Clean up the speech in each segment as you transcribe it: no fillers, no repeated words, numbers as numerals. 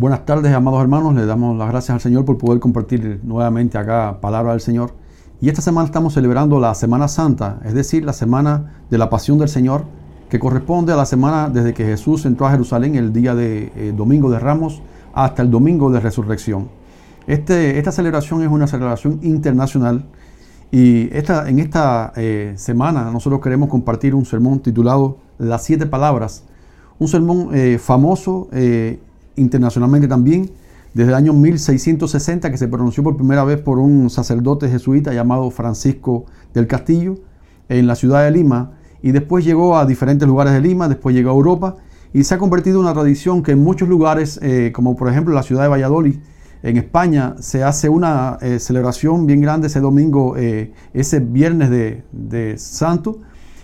Buenas tardes, amados hermanos. Le damos las gracias al Señor por poder compartir nuevamente acá palabra del Señor. Y esta semana estamos celebrando la Semana Santa, es decir, la semana de la Pasión del Señor, que corresponde a la semana desde que Jesús entró a Jerusalén el día de Domingo de Ramos hasta el Domingo de Resurrección. Esta celebración es una celebración internacional y en esta semana nosotros queremos compartir un sermón titulado Las 7 Palabras, un sermón famoso internacionalmente también, desde el año 1660, que se pronunció por primera vez por un sacerdote jesuita llamado Francisco del Castillo en la ciudad de Lima, y después llegó a diferentes lugares de Lima, después llegó a Europa, y se ha convertido en una tradición que en muchos lugares, como por ejemplo la ciudad de Valladolid, en España, se hace una celebración bien grande ese domingo, ese viernes de Santo,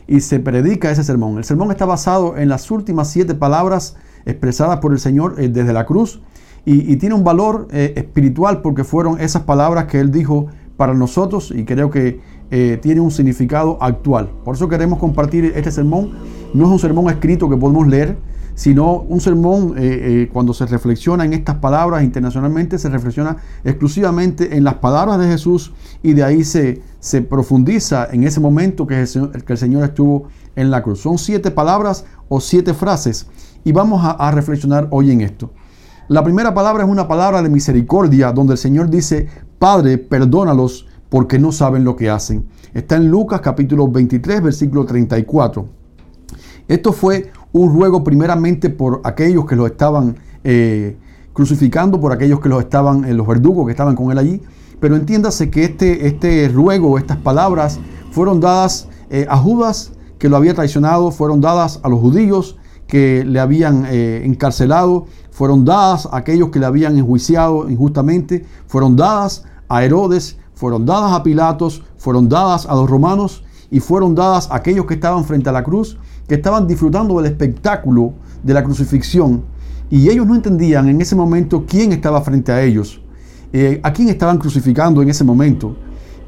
y se predica ese sermón. El sermón está basado en las últimas 7 palabras expresadas por el Señor desde la cruz, y tiene un valor espiritual, porque fueron esas palabras que Él dijo para nosotros, y creo que tiene un significado actual. Por eso queremos compartir este sermón. No es un sermón escrito que podemos leer, sino un sermón, cuando se reflexiona en estas palabras internacionalmente, se reflexiona exclusivamente en las palabras de Jesús, y de ahí se profundiza en ese momento que el Señor estuvo en la cruz. Son 7 palabras o 7 frases. Y vamos a reflexionar hoy en esto. La primera palabra es una palabra de misericordia, donde el Señor dice: Padre, perdónalos porque no saben lo que hacen. Está en Lucas capítulo 23, versículo 34. Esto fue un ruego primeramente por aquellos que lo estaban crucificando, por aquellos que los verdugos que estaban con él allí. Pero entiéndase que este ruego, estas palabras, fueron dadas a Judas, que lo había traicionado, fueron dadas a los judíos, que le habían encarcelado, fueron dadas a aquellos que le habían enjuiciado injustamente, fueron dadas a Herodes, fueron dadas a Pilatos, fueron dadas a los romanos, y fueron dadas a aquellos que estaban frente a la cruz, que estaban disfrutando del espectáculo de la crucifixión, y ellos no entendían en ese momento quién estaba frente a ellos, a quién estaban crucificando en ese momento,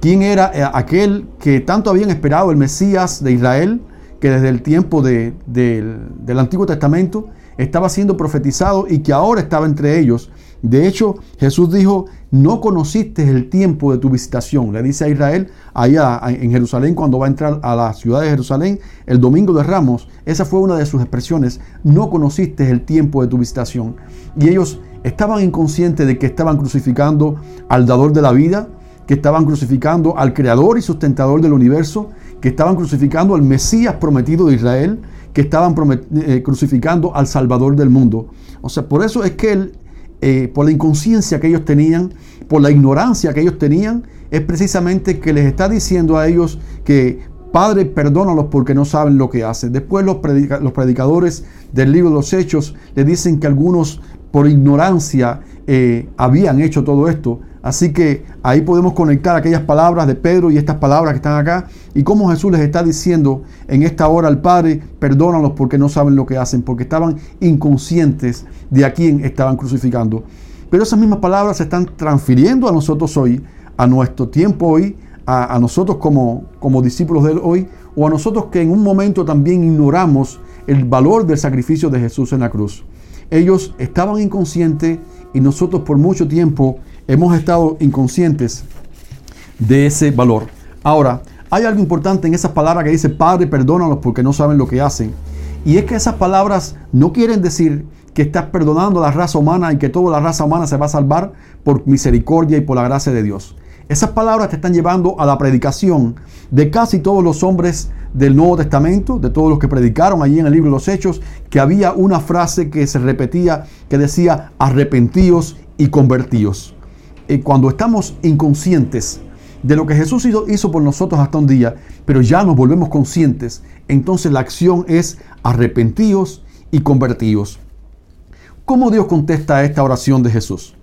quién era aquel que tanto habían esperado, el Mesías de Israel, que desde el tiempo del Antiguo Testamento estaba siendo profetizado y que ahora estaba entre ellos. De hecho, Jesús dijo: no conociste el tiempo de tu visitación. Le dice a Israel, allá en Jerusalén, cuando va a entrar a la ciudad de Jerusalén, el Domingo de Ramos. Esa fue una de sus expresiones: no conociste el tiempo de tu visitación. Y ellos estaban inconscientes de que estaban crucificando al dador de la vida, que estaban crucificando al creador y sustentador del universo, que estaban crucificando al Mesías prometido de Israel, que estaban crucificando al Salvador del mundo. O sea, por eso es que por la inconsciencia que ellos tenían, por la ignorancia que ellos tenían, es precisamente que les está diciendo a ellos que Padre, perdónalos porque no saben lo que hacen. Después los predicadores del libro de los Hechos les dicen que algunos por ignorancia habían hecho todo esto. Así que ahí podemos conectar aquellas palabras de Pedro y estas palabras que están acá, y cómo Jesús les está diciendo en esta hora al Padre: perdónalos porque no saben lo que hacen, porque estaban inconscientes de a quién estaban crucificando. Pero esas mismas palabras se están transfiriendo a nosotros hoy, a nuestro tiempo hoy, a nosotros como discípulos de él hoy, o a nosotros que en un momento también ignoramos el valor del sacrificio de Jesús en la cruz. Ellos estaban inconscientes, y nosotros por mucho tiempo hemos estado inconscientes de ese valor. Ahora, hay algo importante en esas palabras que dice: Padre, perdónalos porque no saben lo que hacen. Y es que esas palabras no quieren decir que estás perdonando a la raza humana y que toda la raza humana se va a salvar por misericordia y por la gracia de Dios. Esas palabras te están llevando a la predicación de casi todos los hombres del Nuevo Testamento, de todos los que predicaron allí en el libro de los Hechos, que había una frase que se repetía que decía: arrepentíos y convertíos. Y cuando estamos inconscientes de lo que Jesús hizo por nosotros hasta un día, pero ya nos volvemos conscientes, entonces la acción es arrepentíos y convertíos. ¿Cómo Dios contesta esta oración de Jesús?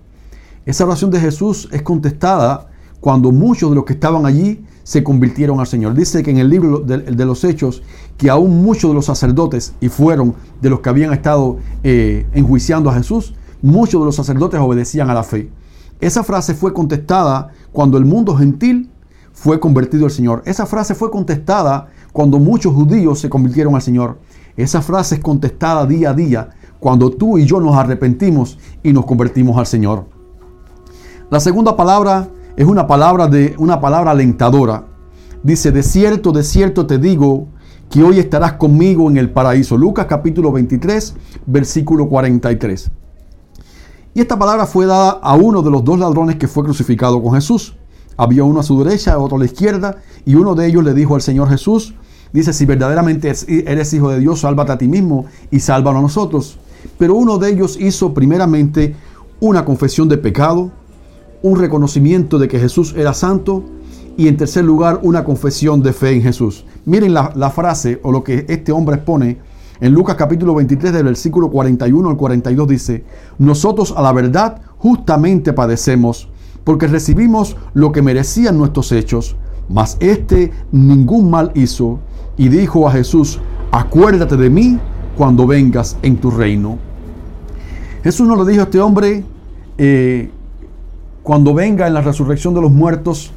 Esa oración de Jesús es contestada cuando muchos de los que estaban allí se convirtieron al Señor. Dice que en el libro de los Hechos, que aún muchos de los sacerdotes, y fueron de los que habían estado enjuiciando a Jesús, muchos de los sacerdotes obedecían a la fe. Esa frase fue contestada cuando el mundo gentil fue convertido al Señor. Esa frase fue contestada cuando muchos judíos se convirtieron al Señor. Esa frase es contestada día a día cuando tú y yo nos arrepentimos y nos convertimos al Señor. La segunda palabra es una palabra alentadora. Dice, de cierto te digo que hoy estarás conmigo en el paraíso. Lucas capítulo 23, versículo 43. Y esta palabra fue dada a uno de los dos ladrones que fue crucificado con Jesús. Había uno a su derecha, otro a la izquierda, y uno de ellos le dijo al Señor Jesús, dice, si verdaderamente eres hijo de Dios, sálvate a ti mismo y sálvanos a nosotros. Pero uno de ellos hizo primeramente una confesión de pecado, un reconocimiento de que Jesús era santo y en tercer lugar una confesión de fe en Jesús. Miren la frase o lo que este hombre expone en Lucas capítulo 23 del versículo 41 al 42 dice, nosotros a la verdad justamente padecemos porque recibimos lo que merecían nuestros hechos, mas este ningún mal hizo y dijo a Jesús, acuérdate de mí cuando vengas en tu reino. Jesús no le dijo a este hombre, cuando venga en la resurrección de los muertos,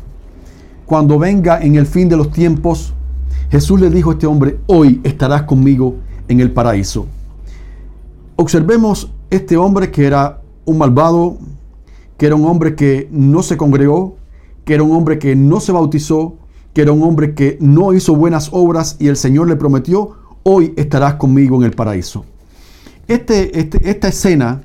cuando venga en el fin de los tiempos, Jesús le dijo a este hombre, hoy estarás conmigo en el paraíso. Observemos este hombre que era un malvado, que era un hombre que no se congregó, que era un hombre que no se bautizó, que era un hombre que no hizo buenas obras y el Señor le prometió, hoy estarás conmigo en el paraíso. Esta escena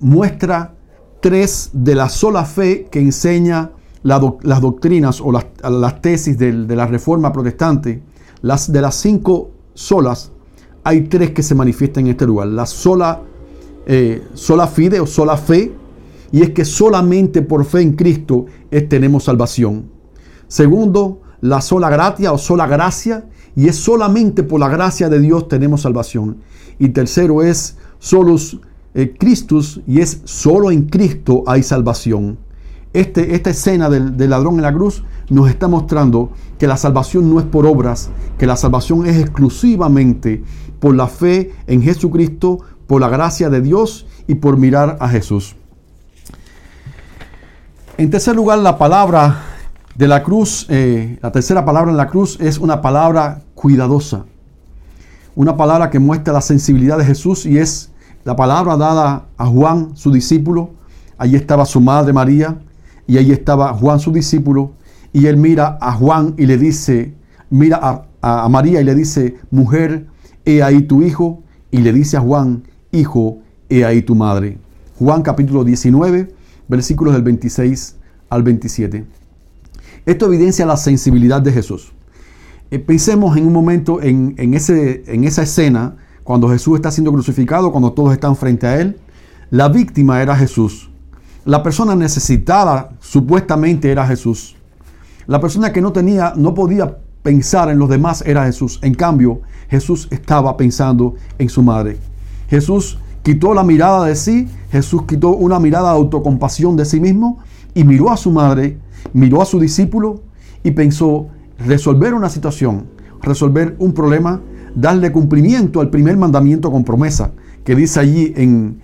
muestra tres de la sola fe que enseña las doctrinas o las tesis de la Reforma Protestante. De las cinco solas, hay tres que se manifiestan en este lugar. La sola fide o sola fe, y es que solamente por fe en Cristo tenemos salvación. Segundo, la sola gratia o sola gracia, y es solamente por la gracia de Dios tenemos salvación. Y tercero es solus Christus, y es solo en Cristo hay salvación. Esta escena del ladrón en la cruz nos está mostrando que la salvación no es por obras, que la salvación es exclusivamente por la fe en Jesucristo, por la gracia de Dios y por mirar a Jesús. En tercer lugar, la tercera palabra en la cruz es una palabra cuidadosa, una palabra que muestra la sensibilidad de Jesús y es la palabra dada a Juan, su discípulo. Allí estaba su madre María y allí estaba Juan, su discípulo. Y él mira a Juan y le dice, mira a María y le dice, mujer, he ahí tu hijo. Y le dice a Juan, hijo, he ahí tu madre. Juan capítulo 19, versículos del 26 al 27. Esto evidencia la sensibilidad de Jesús. Pensemos en un momento en esa escena cuando Jesús está siendo crucificado, cuando todos están frente a él. La víctima era Jesús. La persona necesitada supuestamente era Jesús. La persona que no podía pensar en los demás era Jesús. En cambio, Jesús estaba pensando en su madre. Jesús quitó la mirada de sí. Jesús quitó una mirada de autocompasión de sí mismo y miró a su madre, miró a su discípulo y pensó resolver una situación, resolver un problema, darle cumplimiento al primer mandamiento con promesa que dice allí en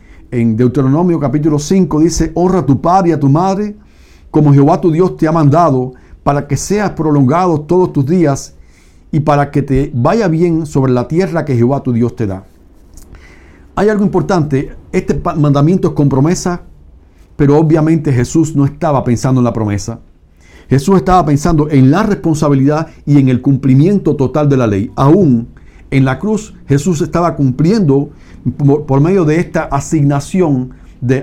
Deuteronomio capítulo 5, dice, honra a tu padre y a tu madre como Jehová tu Dios te ha mandado para que seas prolongado todos tus días y para que te vaya bien sobre la tierra que Jehová tu Dios te da. Hay algo importante, este mandamiento es con promesa, pero obviamente Jesús no estaba pensando en la promesa. Jesús estaba pensando en la responsabilidad y en el cumplimiento total de la ley. Aún en la cruz, Jesús estaba cumpliendo por medio de esta asignación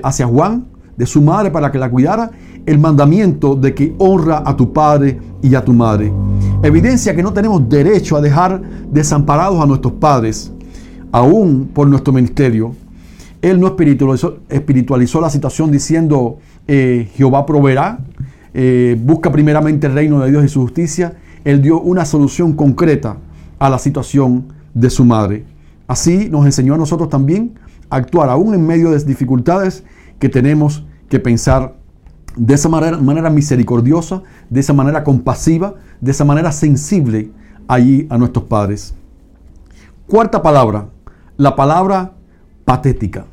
hacia Juan, de su madre para que la cuidara, el mandamiento de que honra a tu padre y a tu madre. Evidencia que no tenemos derecho a dejar desamparados a nuestros padres, aún por nuestro ministerio. Él no espiritualizó la situación diciendo, Jehová proveerá, busca primeramente el reino de Dios y su justicia. Él dio una solución concreta a la situación de su madre. Así nos enseñó a nosotros también a actuar aún en medio de dificultades, que tenemos que pensar de esa manera misericordiosa, de esa manera compasiva, de esa manera sensible allí a nuestros padres. Cuarta palabra, la palabra patética.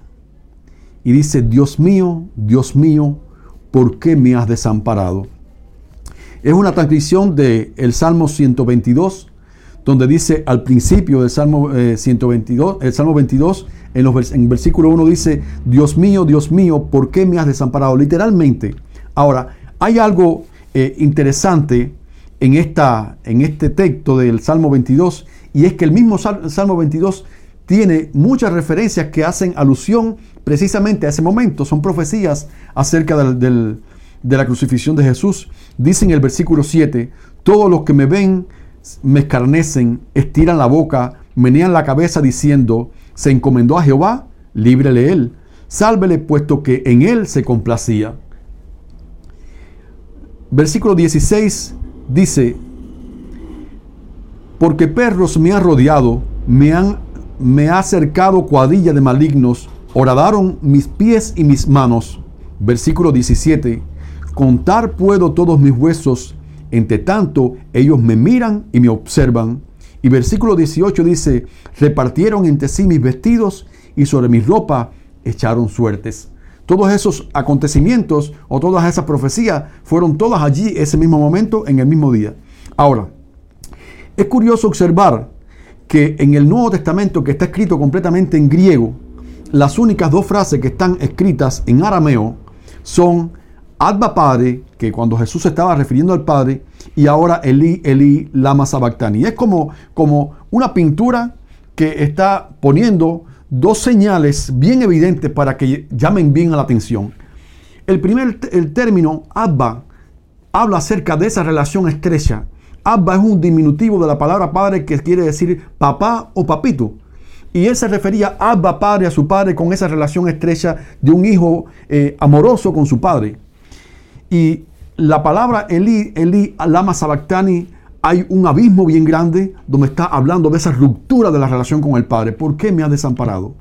Y dice, Dios mío, ¿por qué me has desamparado? Es una transcripción del Salmo 122, donde dice al principio del Salmo 22, En versículo 1 dice, Dios mío, ¿por qué me has desamparado? Literalmente. Ahora, hay algo interesante en este texto del Salmo 22, y es que el mismo Salmo 22 tiene muchas referencias que hacen alusión precisamente a ese momento. Son profecías acerca de la crucifixión de Jesús. Dice en el versículo 7, todos los que me ven me escarnecen, estiran la boca, menean la cabeza diciendo, se encomendó a Jehová, líbrele él, sálvele puesto que en él se complacía. Versículo 16 dice, porque perros me han rodeado, me ha acercado cuadrilla de malignos, horadaron mis pies y mis manos. Versículo 17, contar puedo todos mis huesos, entre tanto ellos me miran y me observan. Y versículo 18 dice, repartieron entre sí mis vestidos y sobre mis ropas echaron suertes. Todos esos acontecimientos o todas esas profecías fueron todas allí, ese mismo momento, en el mismo día. Ahora, es curioso observar que en el Nuevo Testamento, que está escrito completamente en griego, las únicas dos frases que están escritas en arameo son Abba Padre, que cuando Jesús estaba refiriendo al Padre, y ahora Eli, Eli, lama sabactani. Es como una pintura que está poniendo dos señales bien evidentes para que llamen bien a la atención. El término Abba habla acerca de esa relación estrecha. Abba es un diminutivo de la palabra Padre, que quiere decir papá o papito. Y él se refería a Abba Padre, a su padre, con esa relación estrecha de un hijo amoroso con su padre. Y la palabra Eli, Eli, lama sabactani, hay un abismo bien grande donde está hablando de esa ruptura de la relación con el Padre. ¿Por qué me has desamparado?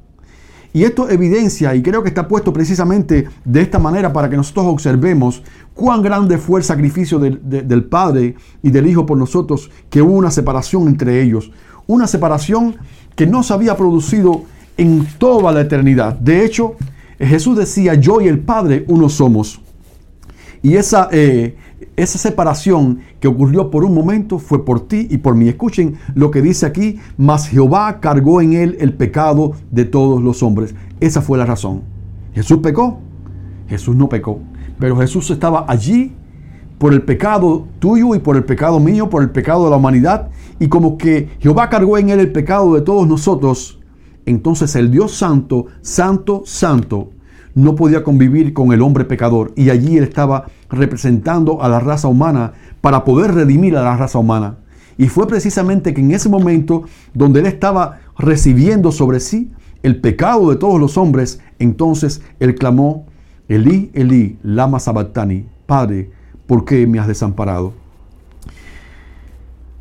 Y esto evidencia, y creo que está puesto precisamente de esta manera para que nosotros observemos cuán grande fue el sacrificio del Padre y del Hijo por nosotros, que hubo una separación entre ellos. Una separación que no se había producido en toda la eternidad. De hecho, Jesús decía, yo y el Padre uno somos. Y esa separación que ocurrió por un momento fue por ti y por mí. Escuchen lo que dice aquí, mas Jehová cargó en él el pecado de todos los hombres. Esa fue la razón. ¿Jesús pecó? Jesús no pecó. Pero Jesús estaba allí por el pecado tuyo y por el pecado mío, por el pecado de la humanidad. Y como que Jehová cargó en él el pecado de todos nosotros, entonces el Dios santo, santo, santo, no podía convivir con el hombre pecador. Y allí él estaba representando a la raza humana para poder redimir a la raza humana. Y fue precisamente que en ese momento donde él estaba recibiendo sobre sí el pecado de todos los hombres, entonces él clamó, Elí, Elí, lama sabactani, Padre, ¿por qué me has desamparado?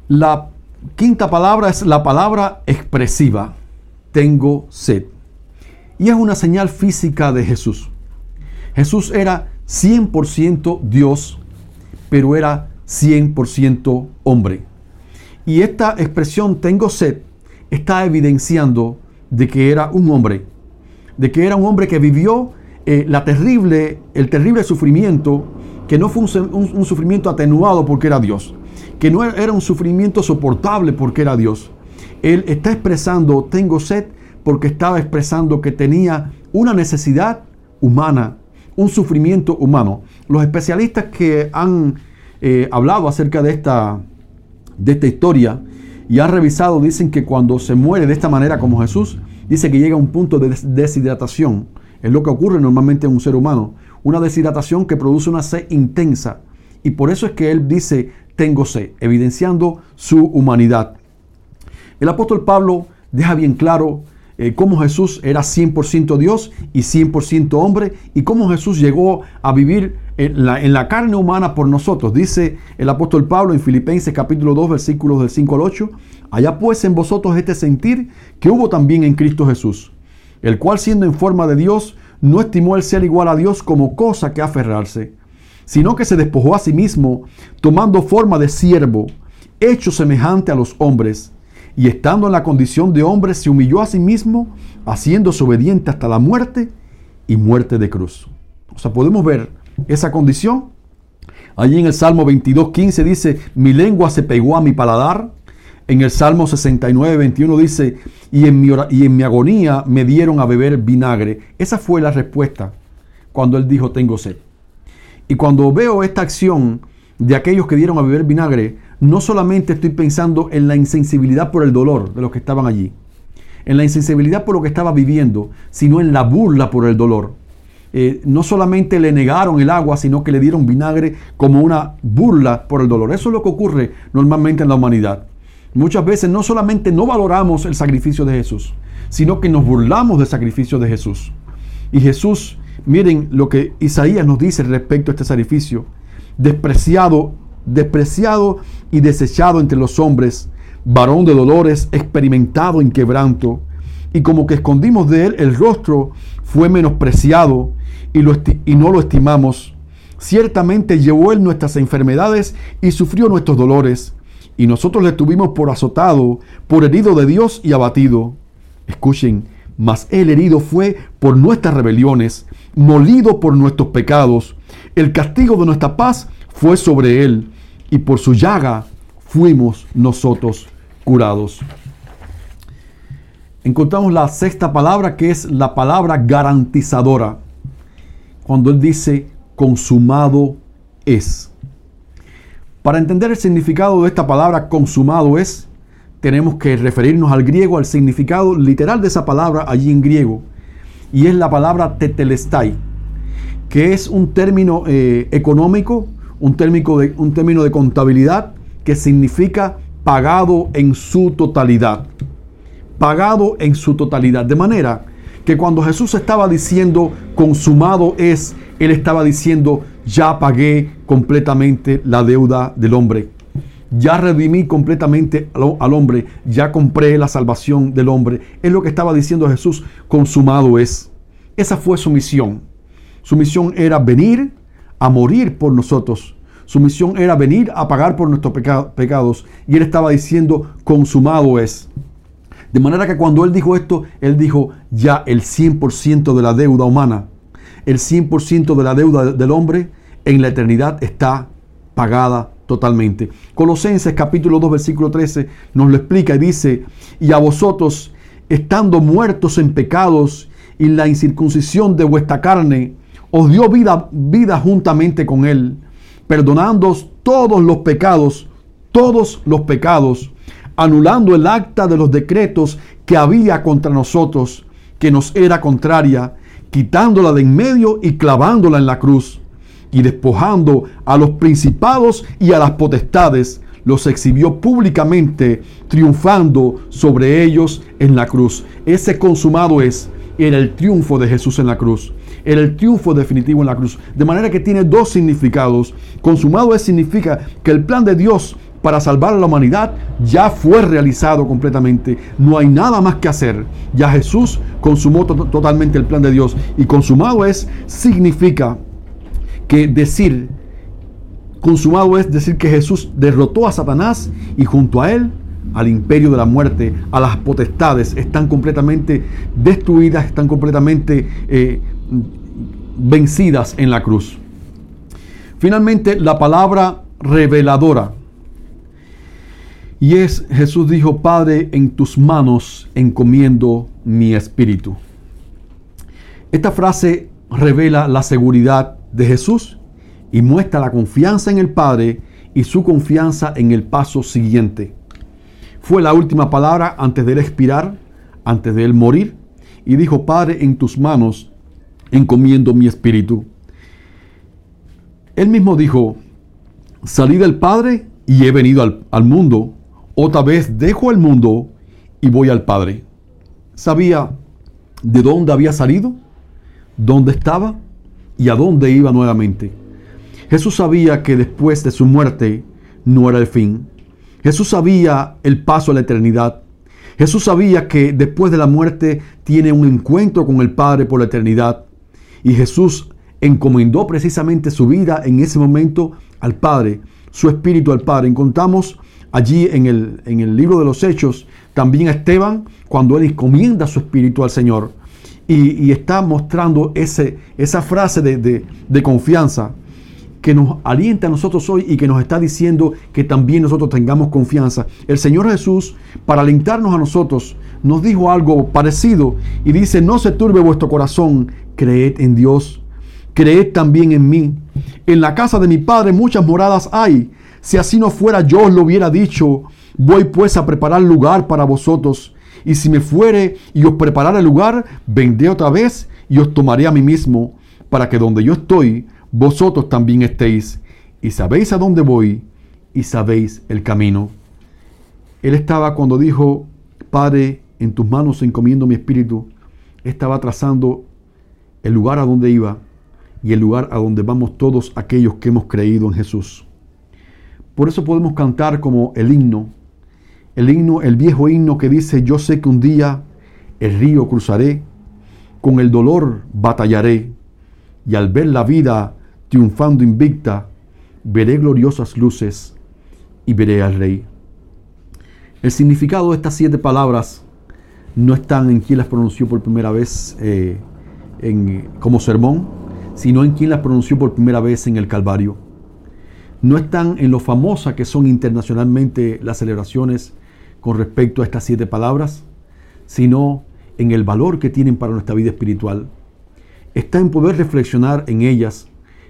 La quinta palabra es la palabra expresiva, tengo sed. Y es una señal física de Jesús. Jesús era 100% Dios, pero era 100% hombre. Y esta expresión, tengo sed, está evidenciando de que era un hombre. De que era un hombre que vivió el terrible sufrimiento, que no fue un sufrimiento atenuado porque era Dios. Que no era un sufrimiento soportable porque era Dios. Él está expresando, tengo sed, porque estaba expresando que tenía una necesidad humana, un sufrimiento humano. Los especialistas que han hablado acerca de esta historia y han revisado, dicen que cuando se muere de esta manera como Jesús, dice que llega a un punto de deshidratación. Es lo que ocurre normalmente en un ser humano. Una deshidratación que produce una sed intensa. Y por eso es que él dice, tengo sed, evidenciando su humanidad. El apóstol Pablo deja bien claro cómo Jesús era 100% Dios y 100% hombre, y cómo Jesús llegó a vivir en la carne humana por nosotros. Dice el apóstol Pablo en Filipenses capítulo 2, versículos del 5 al 8, allá pues en vosotros este sentir que hubo también en Cristo Jesús, el cual siendo en forma de Dios, no estimó el ser igual a Dios como cosa que aferrarse, sino que se despojó a sí mismo, tomando forma de siervo, hecho semejante a los hombres, y estando en la condición de hombre, se humilló a sí mismo, haciéndose obediente hasta la muerte y muerte de cruz. O sea, podemos ver esa condición. Allí en el Salmo 22:15 dice, mi lengua se pegó a mi paladar, En el Salmo 69, 21 dice, y en mi agonía me dieron a beber vinagre. Esa fue la respuesta cuando él dijo, tengo sed. Y cuando veo esta acción de aquellos que dieron a beber vinagre, no solamente estoy pensando en la insensibilidad por el dolor de los que estaban allí, en la insensibilidad por lo que estaba viviendo, sino en la burla por el dolor. No solamente le negaron el agua, sino que le dieron vinagre como una burla por el dolor. Eso es lo que ocurre normalmente en la humanidad. Muchas veces no solamente no valoramos el sacrificio de Jesús, sino que nos burlamos del sacrificio de Jesús. Y Jesús, miren lo que Isaías nos dice respecto a este sacrificio: despreciado y desechado entre los hombres, varón de dolores, experimentado en quebranto, y como que escondimos de él el rostro, fue menospreciado y no lo estimamos. Ciertamente llevó él nuestras enfermedades y sufrió nuestros dolores, y nosotros le tuvimos por azotado, por herido de Dios y abatido. Escuchen, mas él herido fue por nuestras rebeliones, molido por nuestros pecados. El castigo de nuestra paz fue sobre él, y por su llaga fuimos nosotros curados. Encontramos la sexta palabra, que es la palabra garantizadora, cuando él dice consumado es. Para entender el significado de esta palabra consumado es, tenemos que referirnos al griego, al significado literal de esa palabra allí en griego, y es la palabra tetelestai, que es un término económico, un término de contabilidad, que significa pagado en su totalidad. Pagado en su totalidad. De manera que cuando Jesús estaba diciendo consumado es, él estaba diciendo ya pagué completamente la deuda del hombre. Ya redimí completamente al hombre. Ya compré la salvación del hombre. Es lo que estaba diciendo Jesús, consumado es. Esa fue su misión. Su misión era venir a morir por nosotros. Su misión era venir a pagar por nuestros pecados. Y él estaba diciendo consumado es. De manera que cuando él dijo esto, él dijo ya el 100% de la deuda humana, el 100% de la deuda del hombre en la eternidad está pagada totalmente. Colosenses capítulo 2 versículo 13 nos lo explica y dice, y a vosotros estando muertos en pecados y en la incircuncisión de vuestra carne, os dio vida juntamente con él, perdonándoos todos los pecados, anulando el acta de los decretos que había contra nosotros, que nos era contraria, quitándola de en medio y clavándola en la cruz, y despojando a los principados y a las potestades, los exhibió públicamente, triunfando sobre ellos en la cruz. Ese consumado es, era el triunfo de Jesús en la cruz, era el triunfo definitivo en la cruz. De manera que tiene dos significados. Consumado es significa que el plan de Dios para salvar a la humanidad ya fue realizado completamente. No hay nada más que hacer. Ya Jesús consumó totalmente el plan de Dios. Y consumado es significa que decir, consumado es decir que Jesús derrotó a Satanás y junto a él al imperio de la muerte, a las potestades. Están completamente destruidas, están completamente vencidas en la cruz. Finalmente, la palabra reveladora. Y es, Jesús dijo, Padre, en tus manos encomiendo mi espíritu. Esta frase revela la seguridad de Jesús y muestra la confianza en el Padre y su confianza en el paso siguiente. Fue la última palabra antes de él expirar, antes de él morir, y dijo, Padre, en tus manos encomiendo mi espíritu. Él mismo dijo, salí del Padre y he venido al mundo. Otra vez dejo el mundo y voy al Padre. Sabía de dónde había salido, dónde estaba y a dónde iba nuevamente. Jesús sabía que después de su muerte no era el fin. Jesús sabía el paso a la eternidad. Jesús sabía que después de la muerte tiene un encuentro con el Padre por la eternidad. Y Jesús encomendó precisamente su vida en ese momento al Padre, su espíritu al Padre. Encontramos allí en el libro de los Hechos también a Esteban cuando él encomienda su espíritu al Señor y está mostrando esa frase de confianza. que nos alienta a nosotros hoy y que nos está diciendo que también nosotros tengamos confianza. El Señor Jesús, para alentarnos a nosotros, nos dijo algo parecido y dice: no se turbe vuestro corazón, creed en Dios, creed también en mí. En la casa de mi Padre muchas moradas hay. Si así no fuera, yo os lo hubiera dicho. Voy pues a preparar lugar para vosotros. Y si me fuere y os preparara el lugar, vendré otra vez y os tomaré a mí mismo, para que donde yo estoy, vosotros también estéis. Y sabéis a dónde voy y sabéis el camino. Él estaba, cuando dijo: Padre, en tus manos encomiendo mi espíritu, estaba trazando el lugar a donde iba y el lugar a donde vamos todos aquellos que hemos creído en Jesús. Por eso podemos cantar como el himno, el viejo himno que dice: yo sé que un día el río cruzaré, con el dolor batallaré, y al ver la vida triunfando invicta, veré gloriosas luces y veré al Rey. El significado de estas 7 palabras no están en quien las pronunció por primera vez como sermón, sino en quien las pronunció por primera vez en el Calvario. No están en lo famosas que son internacionalmente las celebraciones con respecto a estas 7 palabras, sino en el valor que tienen para nuestra vida espiritual. Está en poder reflexionar en ellas,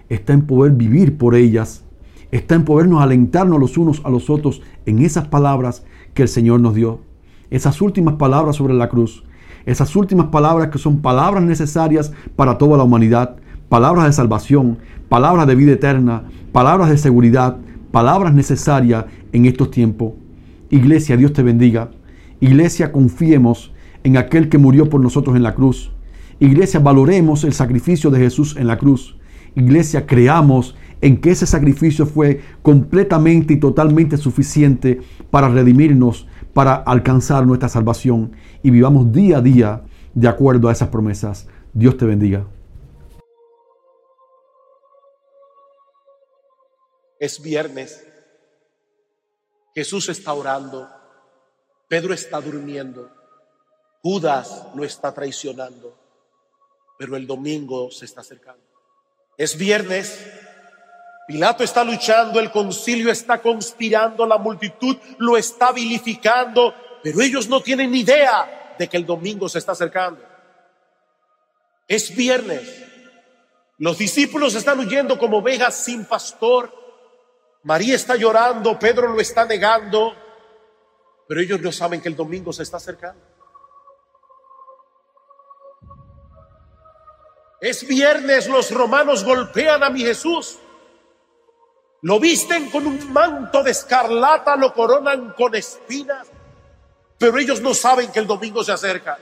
está en poder vivir por ellas, está en podernos alentarnos los unos a los otros en esas palabras que el Señor nos dio. Esas últimas palabras sobre la cruz, esas últimas palabras que son palabras necesarias para toda la humanidad, palabras de salvación, palabras de vida eterna, palabras de seguridad, palabras necesarias en estos tiempos. Iglesia, Dios te bendiga. Iglesia, confiemos en aquel que murió por nosotros en la cruz. Iglesia, valoremos el sacrificio de Jesús en la cruz. Iglesia, creamos en que ese sacrificio fue completamente y totalmente suficiente para redimirnos, para alcanzar nuestra salvación, y vivamos día a día de acuerdo a esas promesas. Dios te bendiga. Es viernes. Jesús está orando. Pedro está durmiendo. Judas lo está traicionando. Pero el domingo se está acercando. Es viernes. Pilato está luchando, el concilio está conspirando, la multitud lo está vilificando, pero ellos no tienen ni idea de que el domingo se está acercando. Es viernes. Los discípulos están huyendo como ovejas sin pastor. María está llorando, Pedro lo está negando, pero ellos no saben que el domingo se está acercando. Es viernes, los romanos golpean a mi Jesús. Lo visten con un manto de escarlata, lo coronan con espinas, pero ellos no saben que el domingo se acerca.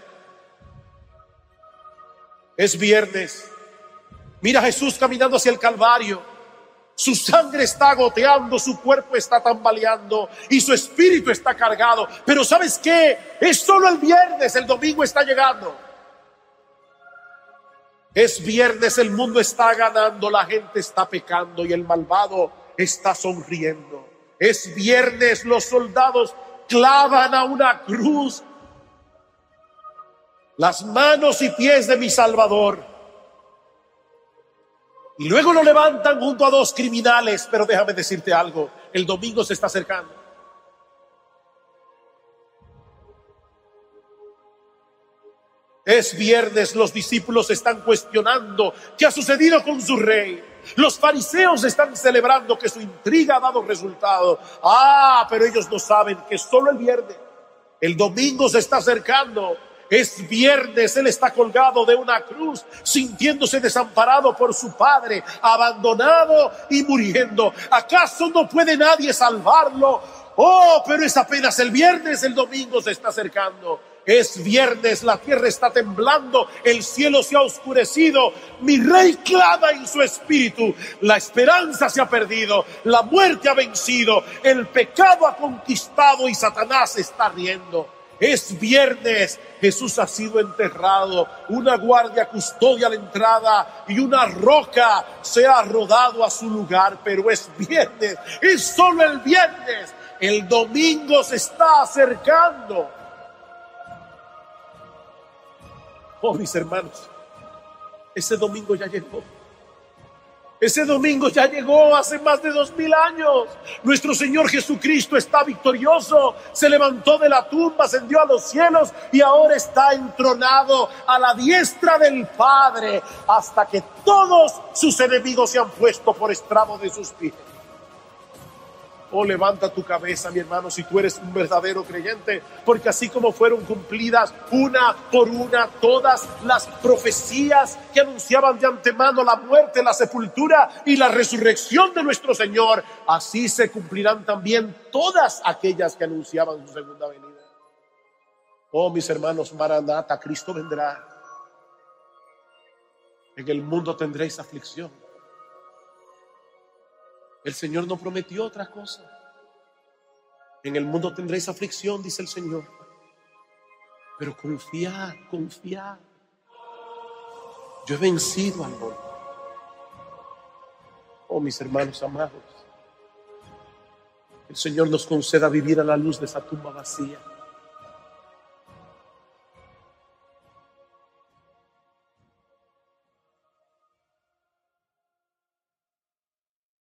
Es viernes. Mira a Jesús caminando hacia el Calvario. Su sangre está goteando, su cuerpo está tambaleando y su espíritu está cargado. Pero ¿sabes qué? Es solo el viernes, el domingo está llegando. Es viernes, el mundo está ganando, la gente está pecando y el malvado está sonriendo. Es viernes, los soldados clavan a una cruz las manos y pies de mi Salvador. Y luego lo levantan junto a 2 criminales. Pero déjame decirte algo, el domingo se está acercando. Es viernes, los discípulos están cuestionando qué ha sucedido con su rey. Los fariseos están celebrando que su intriga ha dado resultado. Pero ellos no saben que solo el viernes, el domingo se está acercando. Es viernes, él está colgado de una cruz, sintiéndose desamparado por su padre, abandonado y muriendo. ¿Acaso no puede nadie salvarlo? Pero es apenas el viernes, el domingo se está acercando. Es viernes, la tierra está temblando, el cielo se ha oscurecido, mi Rey clama en su espíritu, la esperanza se ha perdido, la muerte ha vencido, el pecado ha conquistado y Satanás está riendo. Es viernes, Jesús ha sido enterrado, una guardia custodia la entrada y una roca se ha rodado a su lugar, pero es viernes, es solo el viernes, el domingo se está acercando. Mis hermanos, ese domingo ya llegó. Ese domingo ya llegó hace más de 2000 años. Nuestro Señor Jesucristo está victorioso, se levantó de la tumba, ascendió a los cielos y ahora está entronado a la diestra del Padre hasta que todos sus enemigos se han puesto por estrado de sus pies. Oh, levanta tu cabeza, mi hermano, si tú eres un verdadero creyente, porque así como fueron cumplidas una por una todas las profecías que anunciaban de antemano la muerte, la sepultura y la resurrección de nuestro Señor, así se cumplirán también todas aquellas que anunciaban su segunda venida. Oh, mis hermanos, Maranata, Cristo vendrá. En el mundo tendréis aflicción. El Señor no prometió otra cosa. En el mundo tendréis aflicción, dice el Señor. Pero confiad, confiad. Yo he vencido al mundo. Oh, mis hermanos amados. El Señor nos conceda vivir a la luz de esa tumba vacía.